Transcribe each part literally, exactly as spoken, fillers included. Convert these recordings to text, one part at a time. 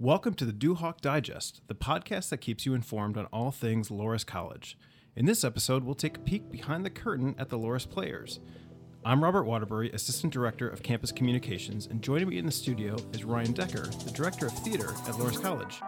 Welcome to the DuHawk Digest, the podcast that keeps you informed on all things Loras College. In this episode, we'll take a peek behind the curtain at the Loras Players. I'm Robert Waterbury, Assistant Director of Campus Communications, and joining me in the studio is Ryan Decker, the Director of Theater at Loras College.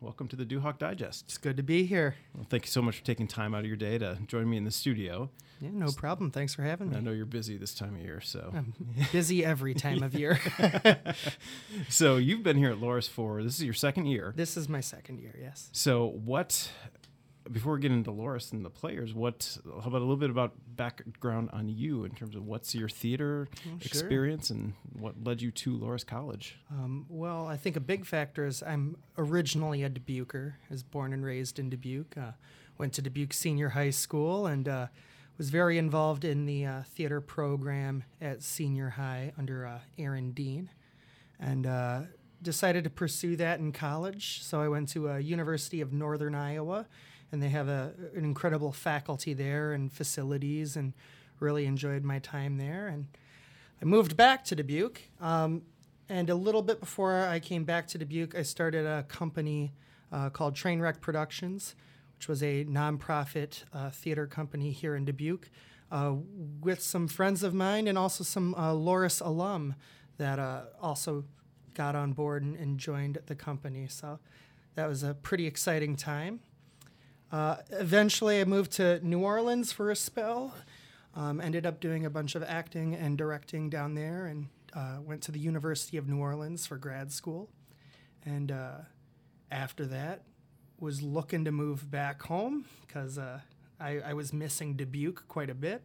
Welcome to the DuHawk Digest. It's good to be here. Well, thank you so much for taking time out of your day to join me in the studio. Yeah, no so, problem. Thanks for having me. I know you're busy this time of year, so. I'm busy every time of year. So you've been here at Loras for, this is your second year. This is my second year, yes. So what, before we get into Loras and the players, what, how about a little bit about background on you in terms of what's your theater well, experience sure. and what led you to Loras College? Um, well, I think a big factor is I'm originally a Dubuquer. I was born and raised in Dubuque. Uh, went to Dubuque Senior High School and uh, was very involved in the uh, theater program at Senior High under uh, Aaron Dean. And uh, decided to pursue that in college. So I went to uh, University of Northern Iowa. And they have a, an incredible faculty there and facilities, and really enjoyed my time there. And I moved back to Dubuque. Um, and a little bit before I came back to Dubuque, I started a company uh, called Trainwreck Productions, which was a nonprofit uh, theater company here in Dubuque, uh, with some friends of mine and also some uh, Loras alum that uh, also got on board and, and joined the company. So that was a pretty exciting time. Uh, eventually, I moved to New Orleans for a spell, um, ended up doing a bunch of acting and directing down there, and uh, went to the University of New Orleans for grad school. And uh, after that, was looking to move back home because uh, I, I was missing Dubuque quite a bit.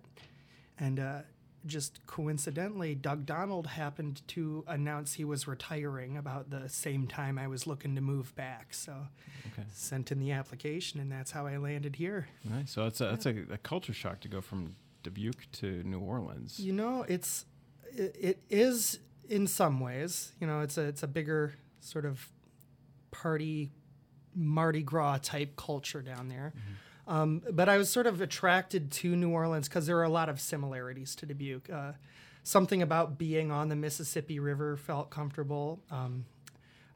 And uh, just coincidentally, Doug Donald happened to announce he was retiring about the same time I was looking to move back. So okay. Sent in the application, and that's how I landed here. Nice. So it's a, yeah. it's a, a culture shock to go from Dubuque to New Orleans. You know, it's it, it is in some ways. You know, it's a it's a bigger sort of party Mardi Gras type culture down there. Mm-hmm. Um, but I was sort of attracted to New Orleans because there are a lot of similarities to Dubuque. Uh, something about being on the Mississippi River felt comfortable. Um,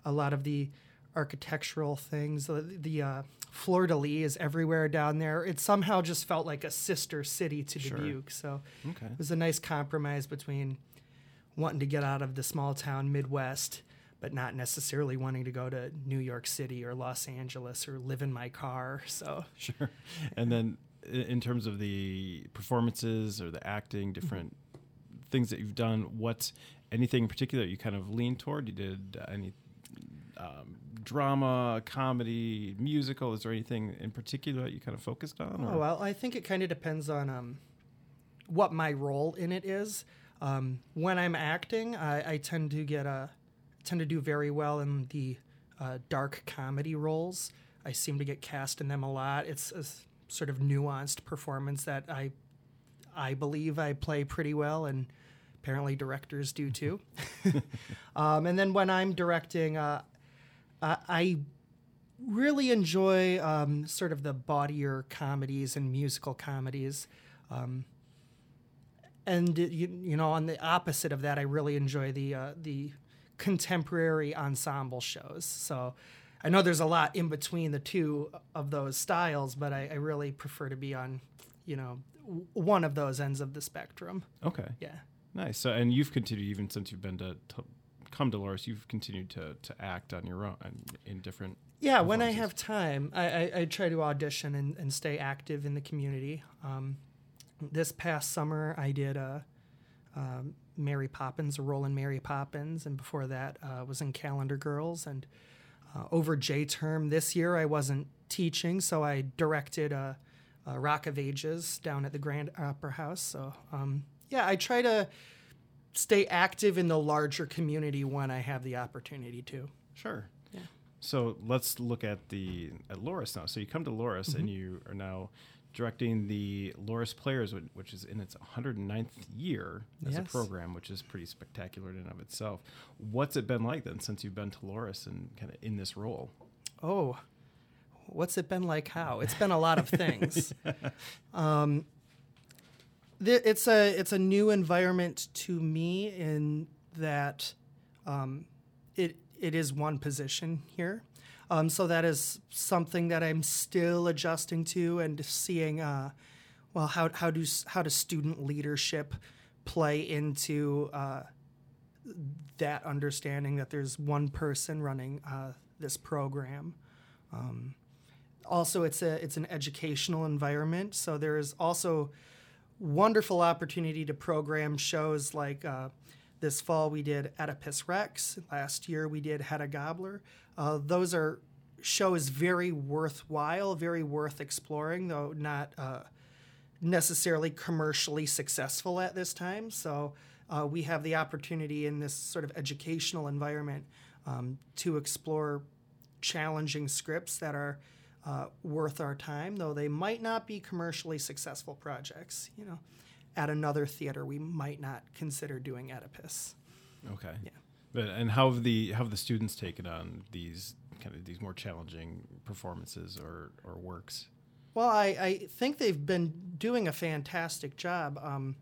a lot of the architectural things, the, the uh, fleur-de-lis is everywhere down there. It somehow just felt like a sister city to sure. Dubuque. So okay. It was a nice compromise between wanting to get out of the small town Midwest but not necessarily wanting to go to New York City or Los Angeles or live in my car, so. Sure. And then in terms of the performances or the acting, different mm-hmm. things that you've done, what's anything in particular you kind of lean toward? You did any um, drama, comedy, musical? Is there anything in particular that you kind of focused on? Or? Oh, well, I think it kind of depends on um, what my role in it is. Um, when I'm acting, I, I tend to get a... tend to do very well in the uh, dark comedy roles. I seem to get cast in them a lot. It's a sort of nuanced performance that I I believe I play pretty well, and apparently directors do too. um, and then when I'm directing, uh, I, I really enjoy um, sort of the bawdier comedies and musical comedies. Um, and, it, you, you know, on the opposite of that, I really enjoy the uh, the... contemporary ensemble shows. So I know there's a lot in between the two of those styles, but I, I really prefer to be on, you know, w- one of those ends of the spectrum. Okay. Yeah. Nice. So, and you've continued, even since you've been to, to come to Loras, you've continued to, to act on your own in different. Yeah. When I have time, I, I, I try to audition and, and stay active in the community. Um, this past summer I did a, um, Mary Poppins, a role in Mary Poppins, and before that uh, was in Calendar Girls. And uh, over J-term this year, I wasn't teaching, so I directed a, a Rock of Ages down at the Grand Opera House. So um, yeah, I try to stay active in the larger community when I have the opportunity to. Sure. Yeah. So let's look at the at Loras now. So you come to Loras mm-hmm. and you are now directing the Loras Players, which is in its one hundred ninth year as yes. a program, which is pretty spectacular in and of itself. What's it been like then since you've been to Loras and kind of in this role? Oh, what's it been like how? It's been a lot of things. yeah. um, th- it's a it's a new environment to me in that um, it it is one position here. Um, so that is something that I'm still adjusting to and seeing. Uh, well, how how do how does student leadership play into uh, that understanding that there's one person running uh, this program? Um, also, it's a it's an educational environment, so there is also wonderful opportunity to program shows like. Uh, This fall we did Oedipus Rex. Last year we did Hedda Gabler. Uh, those are shows very worthwhile, very worth exploring, though not uh, necessarily commercially successful at this time. So uh, we have the opportunity in this sort of educational environment um, to explore challenging scripts that are uh, worth our time, though they might not be commercially successful projects, you know. At another theater, we might not consider doing Oedipus. Okay. Yeah. But and how have the how have the students taken on these kind of these more challenging performances or, or works? Well, I, I think they've been doing a fantastic job. Um,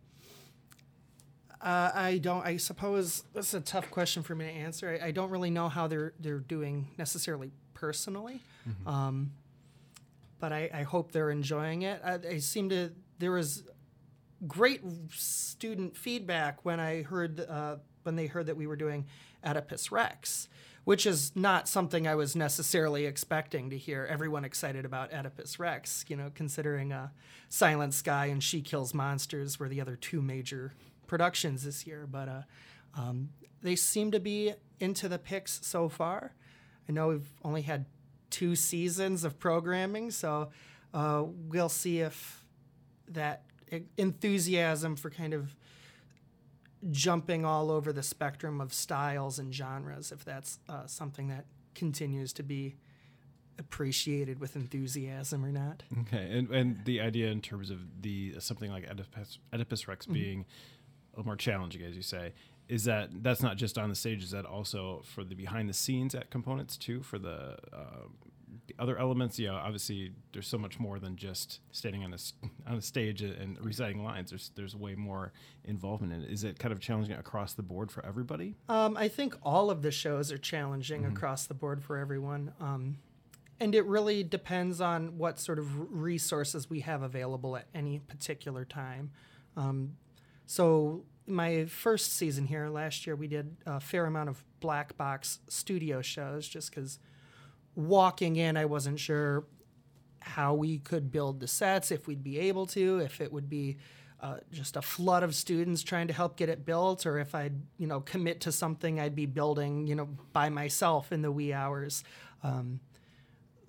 uh, I don't. I suppose that's a tough question for me to answer. I, I don't really know how they're they're doing necessarily personally, mm-hmm. um, but I, I hope they're enjoying it. I, I seem to there was. Great student feedback when I heard uh, when they heard that we were doing Oedipus Rex, which is not something I was necessarily expecting to hear. Everyone excited about Oedipus Rex, you know, considering uh, Silent Sky and She Kills Monsters were the other two major productions this year. But uh, um, they seem to be into the picks so far. I know we've only had two seasons of programming, so uh, we'll see if that. Enthusiasm for kind of jumping all over the spectrum of styles and genres, if that's uh, something that continues to be appreciated with enthusiasm or not. Okay, and and the idea in terms of the something like Oedipus, Oedipus Rex being mm-hmm. a little more challenging, as you say, is that that's not just on the stage, is that also for the behind-the-scenes components too, for the... Uh, The other elements, yeah, obviously there's so much more than just standing on a, on a stage and reciting lines. There's there's way more involvement in it. Is it kind of challenging across the board for everybody? Um, I think all of the shows are challenging mm-hmm. across the board for everyone. Um, and it really depends on what sort of resources we have available at any particular time. Um, so my first season here, last year, we did a fair amount of black box studio shows just because... Walking in, I wasn't sure how we could build the sets, if we'd be able to, if it would be uh, just a flood of students trying to help get it built, or if I'd, you know, commit to something I'd be building, you know, by myself in the wee hours. Um,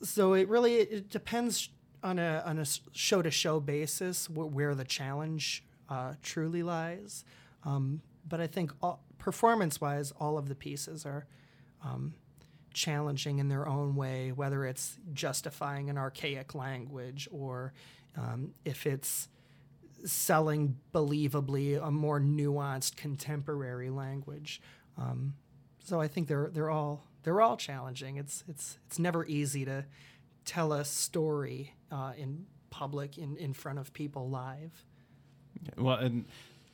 so it really it depends on a on a show-to-show basis wh- where the challenge uh, truly lies. Um, but I think all, performance-wise, all of the pieces are. Um, challenging in their own way, whether it's justifying an archaic language or um, if it's selling believably a more nuanced contemporary language. Um, so I think they're they're all they're all challenging. It's it's it's never easy to tell a story uh, in public in, in front of people live. Yeah, well, and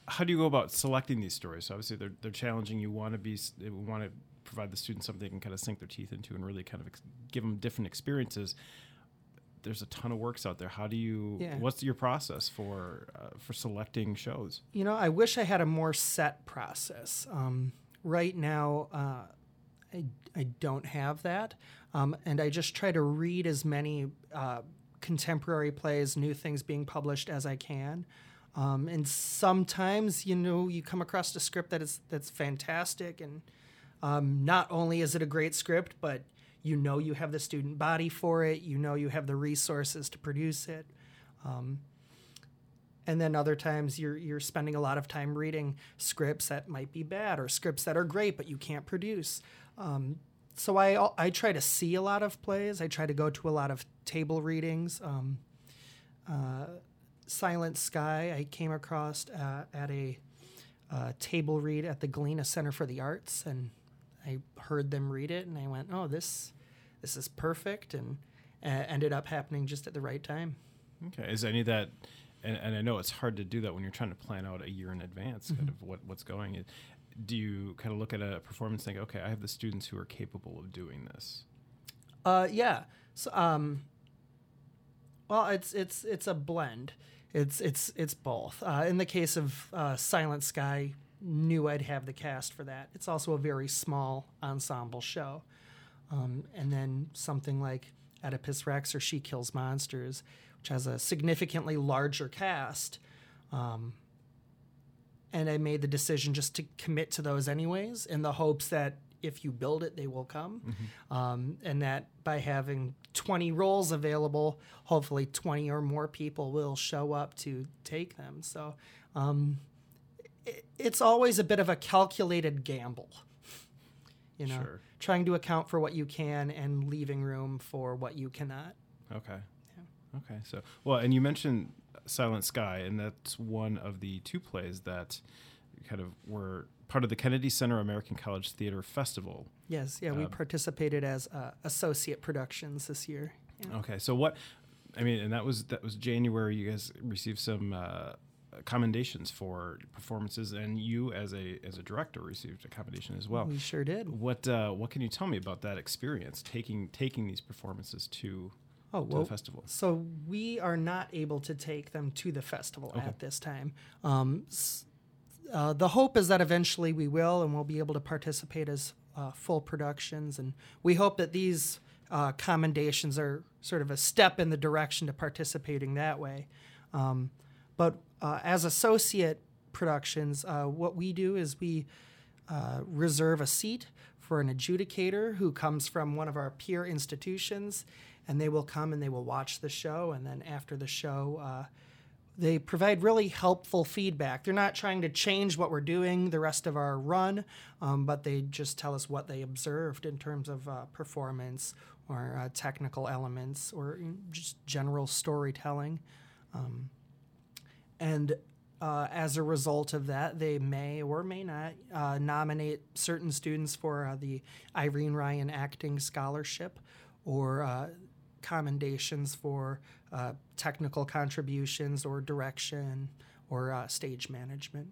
how do you go about selecting these stories? So obviously they're they're challenging. You want to be you want to provide the students something they can kind of sink their teeth into and really kind of ex- give them different experiences. There's a ton of works out there. How do you, yeah. what's your process for, uh, for selecting shows? You know, I wish I had a more set process. Um, right now, uh, I, I don't have that. Um, and I just try to read as many, uh, contemporary plays, new things being published as I can. Um, and sometimes, you know, you come across a script that is, that's fantastic and, Um, not only is it a great script, but you know you have the student body for it. You know you have the resources to produce it. Um, and then other times you're you're spending a lot of time reading scripts that might be bad or scripts that are great but you can't produce. Um, so I I try to see a lot of plays. I try to go to a lot of table readings. Um, uh, Silent Sky I came across uh, at a uh, table read at the Galena Center for the Arts, and I heard them read it, and I went, oh, this this is perfect, and uh, ended up happening just at the right time. Okay. Is any of that... And, and I know it's hard to do that when you're trying to plan out a year in advance kind mm-hmm. of what, what's going. Do you kind of look at a performance and think, okay, I have the students who are capable of doing this? Uh, yeah. So, um, well, it's it's it's a blend. It's it's it's both. Uh, in the case of uh, Silent Sky, knew I'd have the cast for that. It's also a very small ensemble show. Um, and then something like Oedipus Rex or She Kills Monsters, which has a significantly larger cast. Um, and I made the decision just to commit to those anyways, in the hopes that if you build it, they will come. Mm-hmm. Um, and that by having twenty roles available, hopefully twenty or more people will show up to take them. So um, it, it's always a bit of a calculated gamble, you know, sure. Trying to account for what you can and leaving room for what you cannot. Okay. Okay, so, well, and you mentioned Silent Sky, and that's one of the two plays that kind of were part of the Kennedy Center American College Theater Festival. Yes, yeah, um, we participated as uh, associate productions this year. Yeah. Okay, so what, I mean, and that was that was January. You guys received some uh, commendations for performances, and you as a as a director received a commendation as well. We sure did. What uh, what can you tell me about that experience, taking taking these performances to... Oh, well, the festival. So we are not able to take them to the festival okay. at this time. Um, uh, the hope is that eventually we will, and we'll be able to participate as uh, full productions. And we hope that these uh, commendations are sort of a step in the direction to participating that way. Um, but uh, as associate productions, uh, what we do is we uh, reserve a seat for an adjudicator who comes from one of our peer institutions, and they will come and they will watch the show, and then after the show, uh, they provide really helpful feedback. They're not trying to change what we're doing the rest of our run, um, but they just tell us what they observed in terms of uh, performance or uh, technical elements or just general storytelling. Um, and uh, as a result of that, they may or may not uh, nominate certain students for uh, the Irene Ryan Acting Scholarship or uh, commendations for uh, technical contributions or direction or uh, stage management.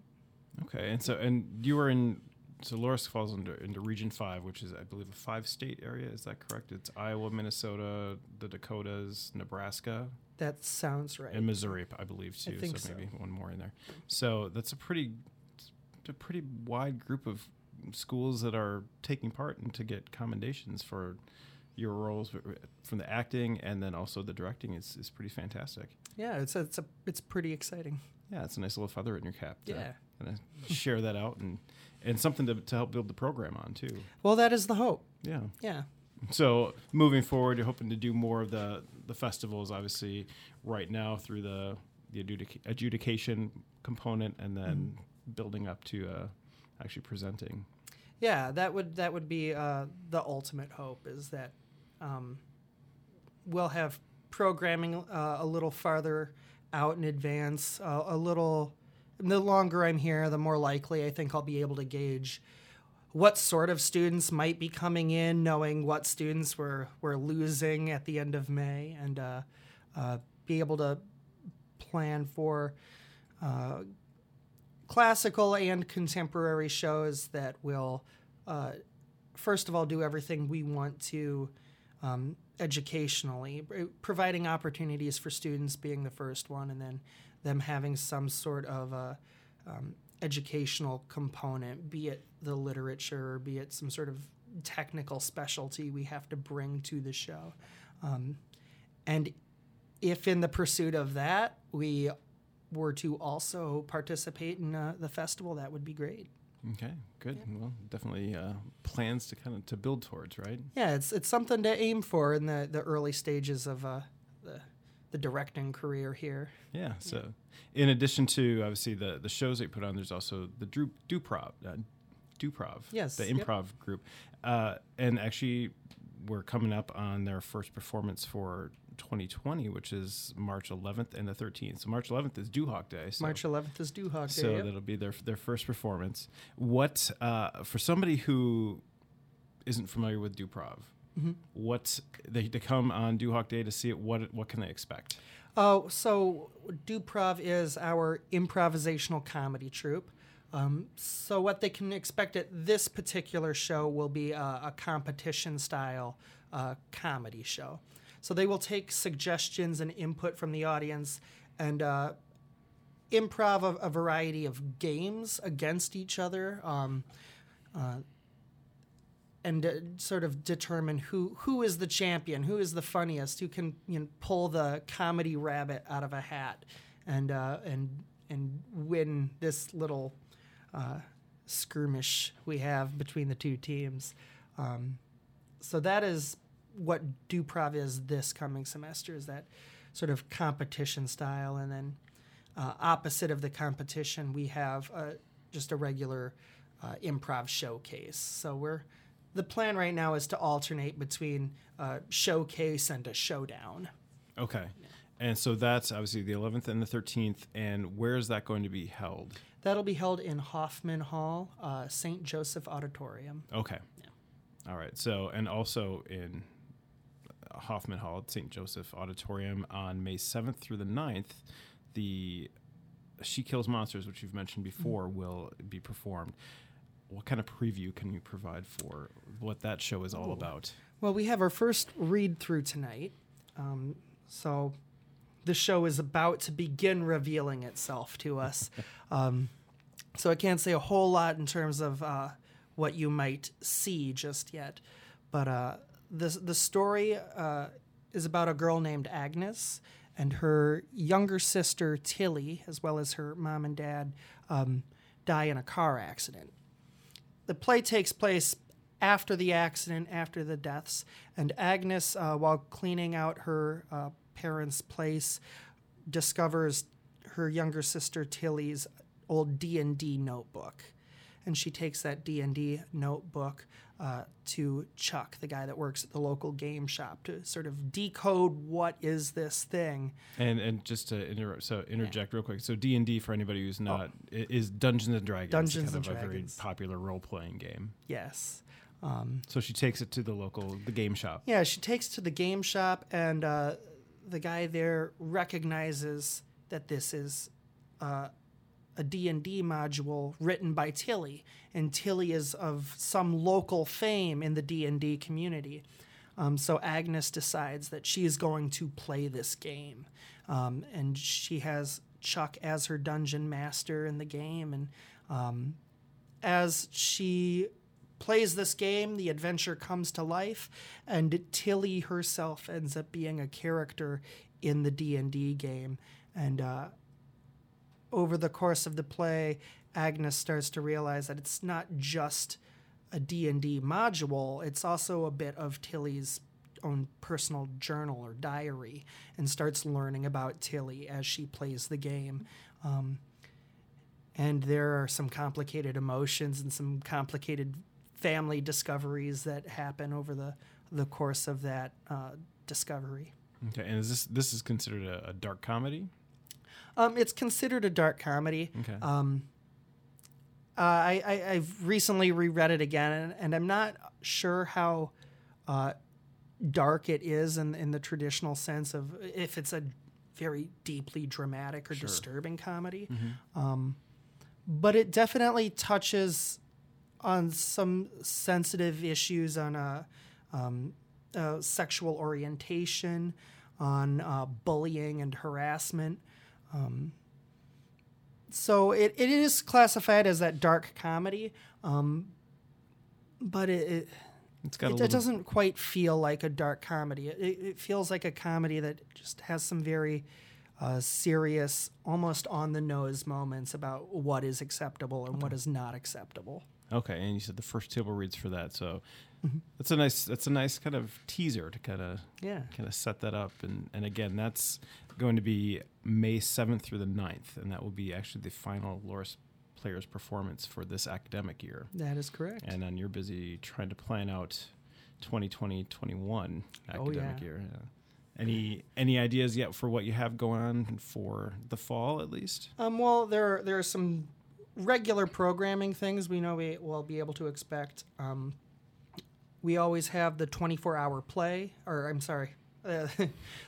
Okay, and so and you were in, so Loras falls under, into Region five, which is, I believe, a five-state area. Is that correct? It's Iowa, Minnesota, the Dakotas, Nebraska. That sounds right. And Missouri, I believe, too. I think so. So maybe one more in there. So that's a pretty, a pretty wide group of schools that are taking part and to get commendations for your roles from the acting and then also the directing is, is pretty fantastic. Yeah, it's a, it's a, it's pretty exciting. Yeah, it's a nice little feather in your cap. To yeah, kind of share that out and and something to to help build the program on too. Well, that is the hope. Yeah. Yeah. So moving forward, you're hoping to do more of the the festivals, obviously, right now through the the adjudic- adjudication component and then mm. building up to uh, actually presenting. Yeah, that would that would be uh, the ultimate hope is that. Um, we'll have programming uh, a little farther out in advance. Uh, a little, the longer I'm here, the more likely I think I'll be able to gauge what sort of students might be coming in, knowing what students we're, we're losing at the end of May, and uh, uh, be able to plan for uh, classical and contemporary shows that will, uh, first of all, do everything we want to Um, educationally, providing opportunities for students being the first one, and then them having some sort of a, um, educational component, be it the literature or be it some sort of technical specialty we have to bring to the show. Um, and if in the pursuit of that we were to also participate in uh, the festival, that would be great. Okay, good. Yeah. Well, definitely uh, plans to kind of to build towards, right? Yeah, it's it's something to aim for in the, the early stages of uh, the the directing career here. Yeah. So, yeah. In addition to obviously the, the shows that you put on, there's also the Dru- DuProv, uh, DuProv, yes, the improv yep. group, uh, and actually we're coming up on their first performance for twenty twenty, which is March eleventh and the thirteenth. So March eleventh is Duhawk Day. So March eleventh is Duhawk Day. So yep. That'll be their their first performance. What uh, for somebody who isn't familiar with DuProv, mm-hmm. what they to come on Duhawk Day to see it? What what can they expect? Oh, uh, so DuProv is our improvisational comedy troupe. Um, so what they can expect at this particular show will be a, a competition-style uh, comedy show. So they will take suggestions and input from the audience and uh, improv a, a variety of games against each other um, uh, and uh, sort of determine who, who is the champion, who is the funniest, who can you know, pull the comedy rabbit out of a hat and uh, and and win this little... Uh, skirmish we have between the two teams. Um, so that is what DuProv is this coming semester, is that sort of competition style. And then uh, opposite of the competition, we have uh, just a regular uh, improv showcase. So we're the plan right now is to alternate between a showcase and a showdown. Okay. Yeah. And so that's obviously the eleventh and the thirteenth. And where is that going to be held? That'll be held in Hoffman Hall, uh, Saint Joseph Auditorium. Okay. Yeah. All right. So, and also in Hoffman Hall at Saint Joseph Auditorium on May seventh through the ninth, the She Kills Monsters, which you've mentioned before, mm-hmm. will be performed. What kind of preview can you provide for what that show is all Ooh. about? Well, we have our first read-through tonight. Um, so... The show is about to begin revealing itself to us. Um, so I can't say a whole lot in terms of uh, what you might see just yet. But uh, the, the story uh, is about a girl named Agnes and her younger sister, Tilly, as well as her mom and dad, um, die in a car accident. The play takes place after the accident, after the deaths, and Agnes, uh, while cleaning out her uh parents' place, discovers her younger sister Tilly's old D and D notebook, and she takes that D and D notebook uh, to Chuck, the guy that works at the local game shop, to sort of decode what is this thing. And and just to interrupt, so interject yeah. real quick. So D and D, for anybody who's not, oh. is Dungeons and Dragons. Dungeons kind and of Dragons, a very popular role-playing game. Yes. Um, so she takes it to the local the game shop. Yeah, she takes it to the game shop and. Uh, The guy there recognizes that this is uh, a D and D module written by Tilly, and Tilly is of some local fame in the D and D community. Um, so Agnes decides that she is going to play this game, um, and she has Chuck as her dungeon master in the game. And um, as she plays this game, the adventure comes to life, and Tilly herself ends up being a character in the D and D game. And uh, over the course of the play, Agnes starts to realize that it's not just a D and D module, it's also a bit of Tilly's own personal journal or diary, and starts learning about Tilly as she plays the game. Um, and there are some complicated emotions and some complicated family discoveries that happen over the, the course of that uh, discovery. Okay, and is this this is considered a, a dark comedy? Um, it's considered a dark comedy. Okay. Um, uh, I, I I've recently reread it again, and, and I'm not sure how uh, dark it is in in the traditional sense of if it's a very deeply dramatic or sure. disturbing comedy, mm-hmm. um, but it definitely touches on some sensitive issues, on uh, um, uh, sexual orientation, on uh, bullying and harassment. Um, so it, it is classified as that dark comedy, um, but it it, it's got it, a little... it doesn't quite feel like a dark comedy. It, it feels like a comedy that just has some very uh, serious, almost on-the-nose moments about what is acceptable and okay. what is not acceptable. Okay, and you said the first table reads for that, so mm-hmm. that's a nice that's a nice kind of teaser to kind of yeah. kind of set that up. And, and again, that's going to be May seventh through the ninth, and that will be actually the final Loras Players performance for this academic year. That is correct. And then you're busy trying to plan out twenty twenty twenty-one academic oh, yeah. year. Yeah. Any any ideas yet for what you have going on for the fall, at least? Um, well, there are, there are some regular programming things we know we will be able to expect. Um, we always have the twenty-four hour play, or I'm sorry, uh,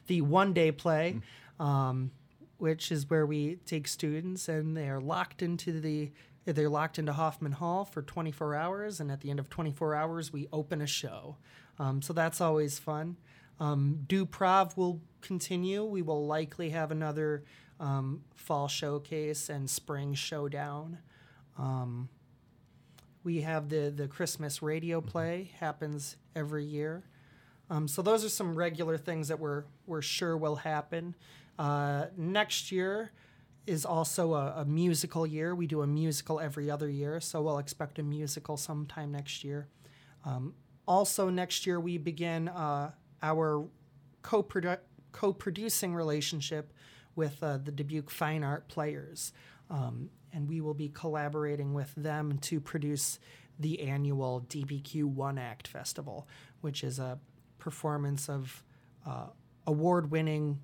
the one-day play, um, which is where we take students and they are locked into the they're locked into Hoffman Hall for twenty-four hours, and at the end of twenty-four hours, we open a show. Um, so that's always fun. Um, DuProv will continue. We will likely have another um, fall showcase and spring showdown. Um, we have the, the Christmas radio play, happens every year. Um, so those are some regular things that we're, we're sure will happen. Uh, next year is also a, a musical year. We do a musical every other year, so we'll expect a musical sometime next year. Um, also next year we begin... Uh, our co-produ- co-producing relationship with uh, the Dubuque Fine Art Players. Um, and we will be collaborating with them to produce the annual D B Q One Act Festival, which is a performance of uh, award-winning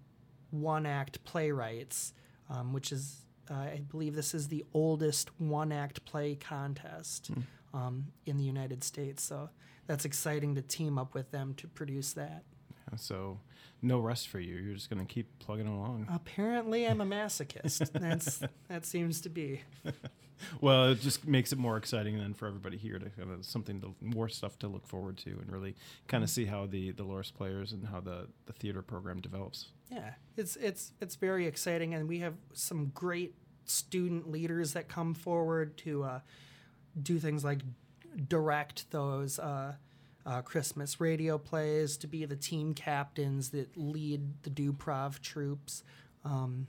one-act playwrights, um, which is, uh, I believe this is the oldest one-act play contest mm. um, in the United States. So that's exciting to team up with them to produce that. Yeah, so no rest for you. You're just going to keep plugging along. Apparently I'm a masochist. That's That seems to be. Well, it just makes it more exciting then for everybody here to kind of something, to, more stuff to look forward to and really kind of see how the, the Loras Players and how the, the theater program develops. Yeah, it's, it's, it's very exciting. And we have some great student leaders that come forward to uh, do things like direct those uh, uh, Christmas radio plays, to be the team captains that lead the DuProv troops, um,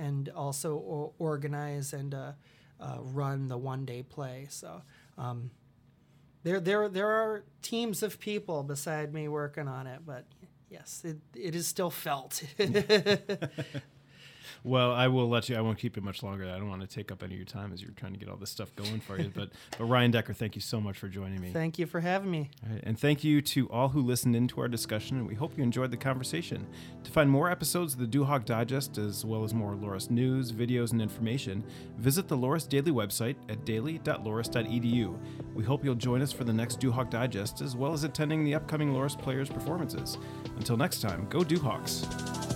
and also o- organize and uh, uh, run the one-day play. So um, there, there, there are teams of people beside me working on it, but yes, it, it is still felt. Well, I will let you, I won't keep it much longer. I don't want to take up any of your time as you're trying to get all this stuff going for you. But, but Ryan Decker, thank you so much for joining me. Thank you for having me. All right, and thank you to all who listened in to our discussion, and we hope you enjoyed the conversation. To find more episodes of the DuHawk Digest, as well as more Loras news, videos, and information, visit the Loras Daily website at daily dot loras dot e d u. We hope you'll join us for the next DuHawk Digest, as well as attending the upcoming Loras Players performances. Until next time, go DuHawks.